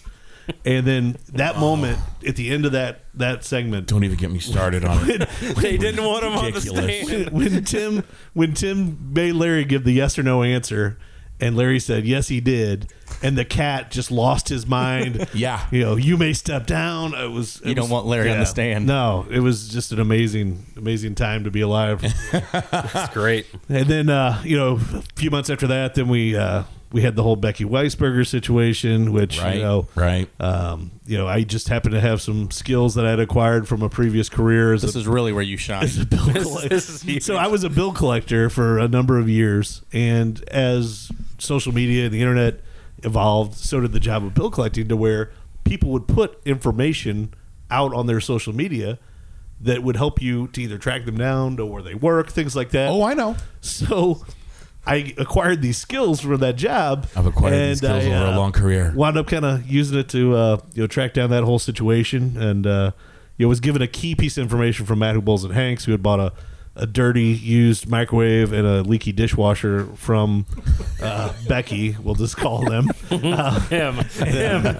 And then that oh. moment at the end of that, that segment. Don't even get me started on it. When, when, they didn't want him ridiculous. On the stand. When, when Tim when Tim made Larry give the yes or no answer. And Larry said, yes, he did. And the cat just lost his mind. Yeah. You know, you may step down. It was. It you don't was, want Larry yeah. on the stand. No, it was just an amazing, amazing time to be alive. That's great. And then, uh, you know, a few months after that, then we uh, we had the whole Becky Weisberger situation, which, right, you know, right. Um, you know, I just happened to have some skills that I'd acquired from a previous career. As this a, is really where you shine. As a bill collector. This is huge. So I was a bill collector for a number of years. And as social media and the internet evolved, so did the job of bill collecting, to where people would put information out on their social media that would help you to either track them down, know where they work, things like that. Oh, I know. So I acquired these skills from that job. I've acquired these skills I, over uh, a long career. Wound up kind of using it to uh, you know track down that whole situation, and uh, you know, was given a key piece of information from Matthew Bowles and Hanks, who had bought a a dirty used microwave and a leaky dishwasher from uh, Becky. We'll just call them uh, him. Him.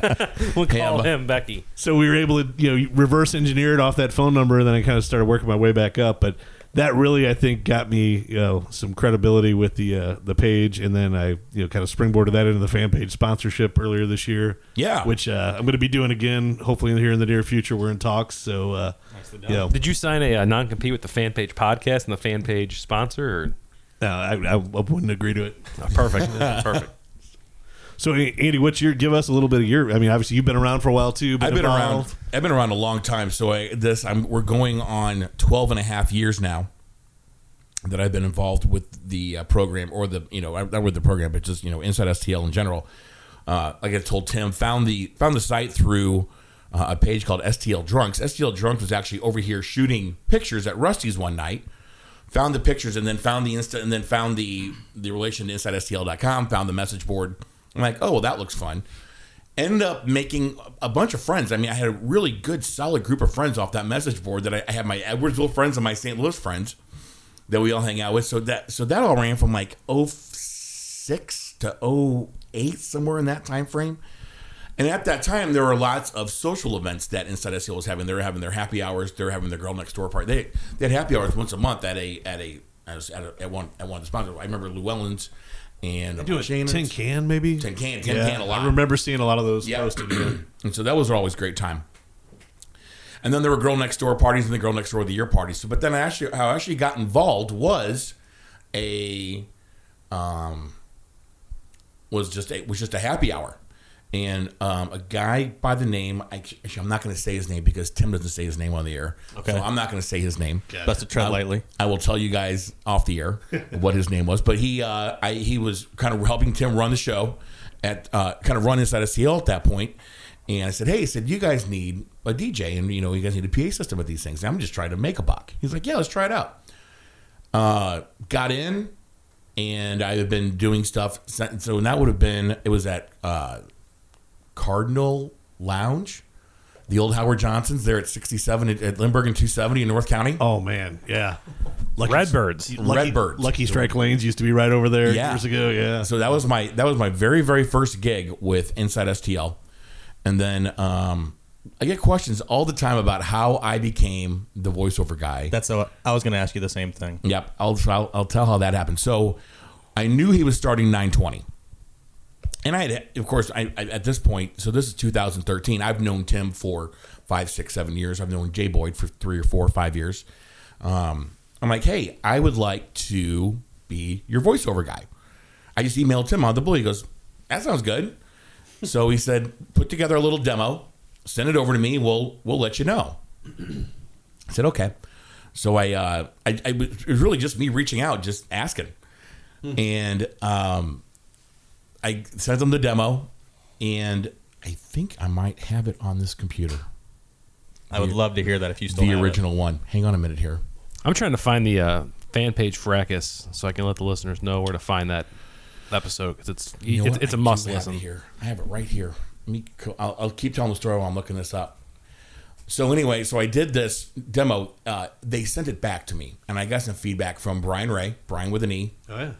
We'll call him. him Becky. So we were able to, you know, reverse engineer it off that phone number, and then I kind of started working my way back up. But that really, I think, got me, you know, some credibility with the uh, the page, and then I, you know, kind of springboarded that into the fan page sponsorship earlier this year. Yeah, which uh, I'm going to be doing again, hopefully here in the near future. We're in talks, so. Uh, You know, did you sign a uh, non-compete with the fan page podcast and the fan page sponsor? Or? No, I, I wouldn't agree to it. Oh, perfect. Perfect. So, Andy, what's your? Give us a little bit of your. I mean, obviously, you've been around for a while too. Been I've been involved. around. I've been around a long time. So I, this, I'm, we're going on twelve and a half years now that I've been involved with the uh, program, or the you know not with the program, but just you know Inside S T L in general. Uh, like I told Tim, found the found the site through. Uh, a page called S T L Drunks. S T L Drunks was actually over here shooting pictures at Rusty's one night. Found the pictures and then found the Insta and then found the the relation to inside S T L dot com. Found the message board. I'm like, oh, well, that looks fun. Ended up making a bunch of friends. I mean, I had a really good, solid group of friends off that message board that I, I had my Edwardsville friends and my Saint Louis friends that we all hang out with. So that so that all ran from like oh six to oh eight, somewhere in that time frame. And at that time, there were lots of social events that Inside S T L was having. They were having their happy hours. They were having their girl next door party. They they had happy hours once a month at a at a at, a, at one at one of the sponsors. I remember Llewellyn's and a Tin Can maybe Tin Can Tin yeah, Can a lot. I remember seeing a lot of those yeah. posted. And so that was always a great time. And then there were girl next door parties and the girl next door of the year parties. So, but then I actually how I actually got involved was a um was just a was just a happy hour. And um, a guy by the name, I, I'm not going to say his name because Tim doesn't say his name on the air. Okay. So I'm not going to say his name. That's a tread lightly. I will tell you guys off the air what his name was. But he uh, I, he was kind of helping Tim run the show, at uh, kind of run Inside S T L at that point. And I said, hey, he said, you guys need a D J. And, you know, you guys need a P A system with these things. And I'm just trying to make a buck. He's like, yeah, let's try it out. Uh, got in, and I had been doing stuff. So that would have been, it was at... Uh, Cardinal Lounge, the old Howard Johnson's there at sixty-seven at Lindbergh and two seventy in North County. Oh man, yeah, Lucky, Redbirds, Lucky, Redbirds, Lucky Strike Lanes used to be right over there yeah. years ago. Yeah, so that was my that was my very very first gig with Inside S T L, and then um, I get questions all the time about how I became the voiceover guy. That's how I was going to ask you the same thing. Yep, I'll, I'll I'll tell how that happened. So I knew he was starting nine twenty. And I had, of course, I, I at this point, so this is two thousand thirteen, I've known Tim for five, six, seven years. I've known Jay Boyd for three or four or five years. Um, I'm like, hey, I would like to be your voiceover guy. I just emailed Tim out of the blue. He goes, that sounds good. So he said, put together a little demo, send it over to me. We'll we'll let you know. I said, okay. So I, uh, I, I it was really just me reaching out, just asking. Mm-hmm. And, um, I sent them the demo, and I think I might have it on this computer. I would the, love to hear that if you still the have the original it. One. Hang on a minute here. I'm trying to find the uh, fan page for Fracas so I can let the listeners know where to find that episode because it's you know it's, it's a must listen. It here. I have it right here. Let me. I'll, I'll keep telling the story while I'm looking this up. So anyway, so I did this demo. Uh, they sent it back to me, and I got some feedback from Brian Ray, Brian with an E. Oh yeah.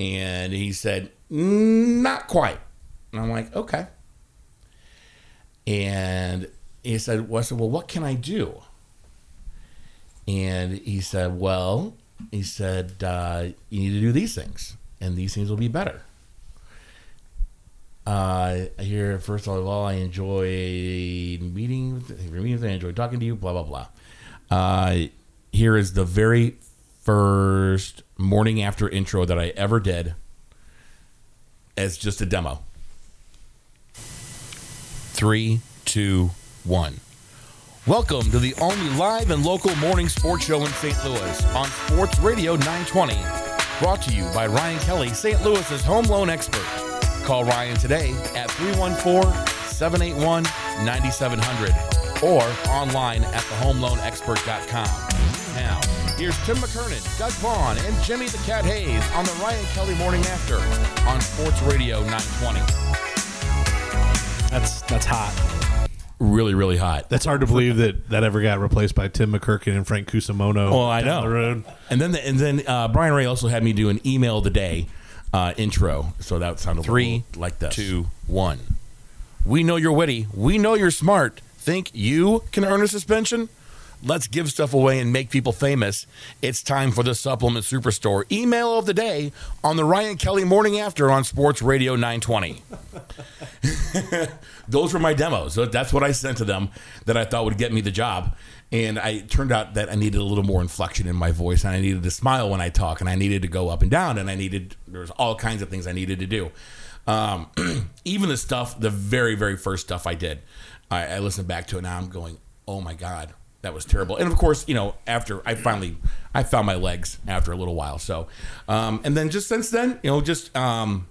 And he said, not quite. And I'm like, okay. And he said, well, I said, well, what can I do? And he said, well, he said, uh, you need to do these things. And these things will be better. Uh, I hear, first of all, I enjoy meetings. I enjoy talking to you, blah, blah, blah. Uh, here is the very first morning after intro that I ever did. As just a demo. Three, two, one. Welcome to the only live and local morning sports show in Saint Louis on Sports Radio nine twenty. Brought to you by Ryan Kelly, Saint Louis's home loan expert. Call Ryan today at three one four, seven eight one, nine seven zero zero or online at the home loan expert dot com. Now, here's Tim McKernan, Doug Vaughn, and Jimmy the Cat Hayes on the Ryan Kelly Morning After on Sports Radio nine twenty. That's that's hot. Really, really hot. That's hard to believe that that ever got replaced by Tim McKernan and Frank Cusimano. Well, I down know. The road. And then, the, and then uh, Brian Ray also had me do an email of the day uh, intro, so that sounded Three, like this. Three, two, one. We know you're witty. We know you're smart. Think you can earn a suspension? Let's give stuff away and make people famous. It's time for the Supplement Superstore. Email of the day on the Ryan Kelly Morning After on Sports Radio nine twenty. Those were my demos. That's what I sent to them that I thought would get me the job. And I, it turned out that I needed a little more inflection in my voice, and I needed to smile when I talk, and I needed to go up and down, and I needed, there's all kinds of things I needed to do. Um, even the stuff, the very, very first stuff I did, I, I listened back to it now. I'm going, oh my God. That was terrible. And, of course, you know, after I finally, I found my legs after a little while. So, um, and then just since then, you know, just um,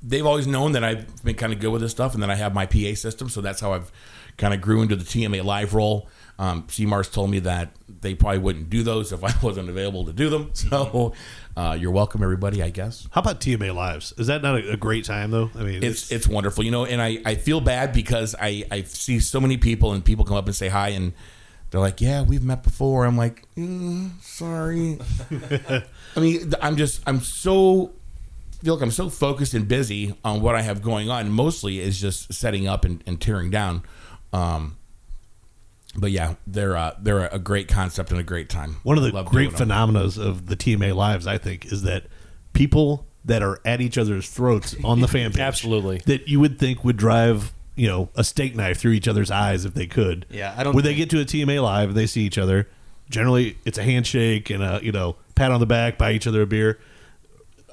they've always known that I've been kind of good with this stuff. And then I have my P A system. So that's how I've kind of grew into the T M A live role. Um, C MARS told me that they probably wouldn't do those if I wasn't available to do them. So uh, you're welcome, everybody, I guess. How about T M A Lives? Is that not a, a great time, though? I mean, it's, it's it's wonderful. You know, and I, I feel bad because I, I see so many people and people come up and say hi and they're like, yeah, we've met before. I'm like, mm, sorry. I mean, I'm just, I'm so, I feel like I'm so focused and busy on what I have going on. Mostly is just setting up and, and tearing down. Um, but yeah, they're uh, they're a great concept and a great time. One of the great phenomena of the T M A Lives, I think, is that people that are at each other's throats on the fan page. Absolutely. That you would think would drive... you know, a steak knife through each other's eyes if they could. Yeah, I don't. When they get to a T M A Live and they see each other, generally it's a handshake and a, you know, pat on the back, buy each other a beer.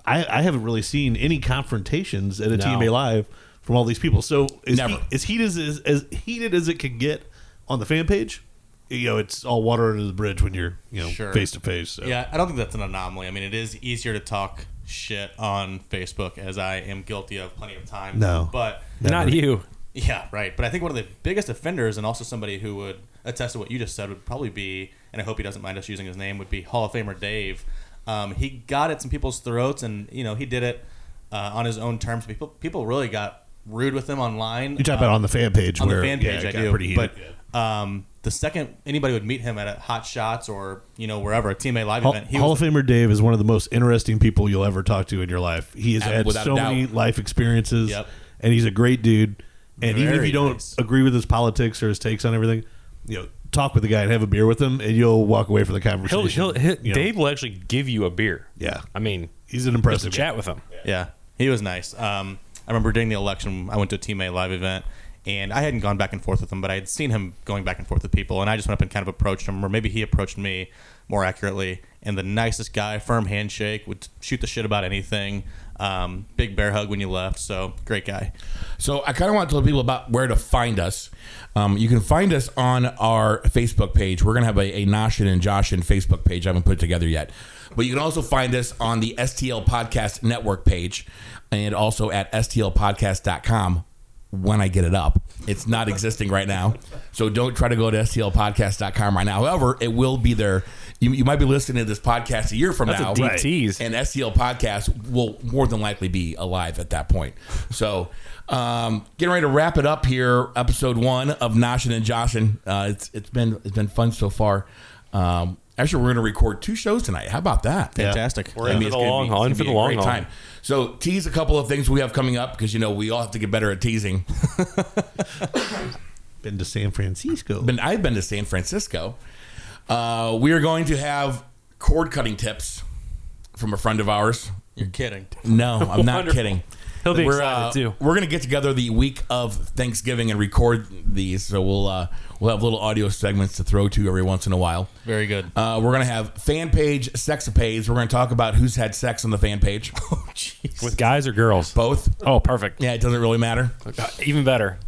I, I haven't really seen any confrontations at a no. T M A Live from all these people. So as, Never. He, as, heat as, as, as heated as it can get on the fan page, you know, it's all water under the bridge when you're, you know, sure. face to face. So. Yeah, I don't think that's an anomaly. I mean, it is easier to talk shit on Facebook, as I am guilty of plenty of times. No. But not you. Yeah, right. But I think one of the biggest offenders, and also somebody who would attest to what you just said, would probably be, and I hope he doesn't mind us using his name, would be Hall of Famer Dave. Um, he got at some people's throats, and, you know, he did it uh, on his own terms. People people really got rude with him online. You talk um, about on the fan page. On where, the fan page, yeah, I do. Pretty but um, the second anybody would meet him at a Hot Shots or, you know, wherever, a T M A Live Hall, event. He Hall was, of Famer Dave is one of the most interesting people you'll ever talk to in your life. He has had so many life experiences, yep. and he's a great dude. And Very even if you don't nice. agree with his politics or his takes on everything, you know, talk with the guy and have a beer with him, and you'll walk away from the conversation. He'll, he'll, he'll, you know? Dave will actually give you a beer. Yeah. I mean, he's an impressive chat with him. Yeah. yeah. He was nice. Um, I remember during the election, I went to a T M A Live event, and I hadn't gone back and forth with him, but I had seen him going back and forth with people, and I just went up and kind of approached him, or maybe he approached me more accurately, and the nicest guy, firm handshake, would shoot the shit about anything. Um, big bear hug when you left, so great guy. So I kind of want to tell people about where to find us. Um, you can find us on our Facebook page. We're going to have a, a Noshin' and Joshin' Facebook page. I haven't put it together yet. But you can also find us on the S T L Podcast Network page and also at S T L podcast dot com when I get it up. It's not existing right now, so don't try to go to S T L podcast dot com right now. However, it will be there. You, you might be listening to this podcast a year from That's now. That's a deep right? tease. And S T L Podcast will more than likely be alive at that point. So, um, getting ready to wrap it up here, episode one of Noshin' and Joshin'. Uh, it's it's been it's been fun so far. Um, actually, we're going to record two shows tonight. How about that? Fantastic. Yeah. We're in for the long haul. In for the long haul. Time. So, tease a couple of things we have coming up because you know we all have to get better at teasing. Been to San Francisco. Been, I've been to San Francisco. Uh, we are going to have cord cutting tips from a friend of ours. You're kidding. No, I'm not kidding. He'll be we're, excited uh, too. We're going to get together the week of Thanksgiving and record these. So we'll uh, we'll have little audio segments to throw to every once in a while. Very good. Uh, we're going to have fan page, sexapades. We're going to talk about who's had sex on the fan page. Oh, jeez. With guys or girls? Both. Oh, perfect. Yeah, it doesn't really matter. Even better.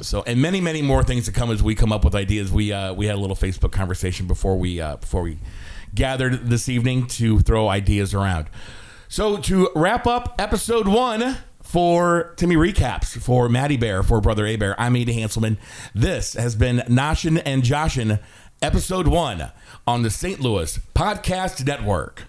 So, and many, many more things to come as we come up with ideas. We uh, we had a little Facebook conversation before we uh, before we gathered this evening to throw ideas around. So, to wrap up episode one for Timmy Recaps, for Matty Bear, for Brother A Bear, I'm Andy Hanselman. This has been Noshin' and Joshin', episode one on the Saint Louis Podcast Network.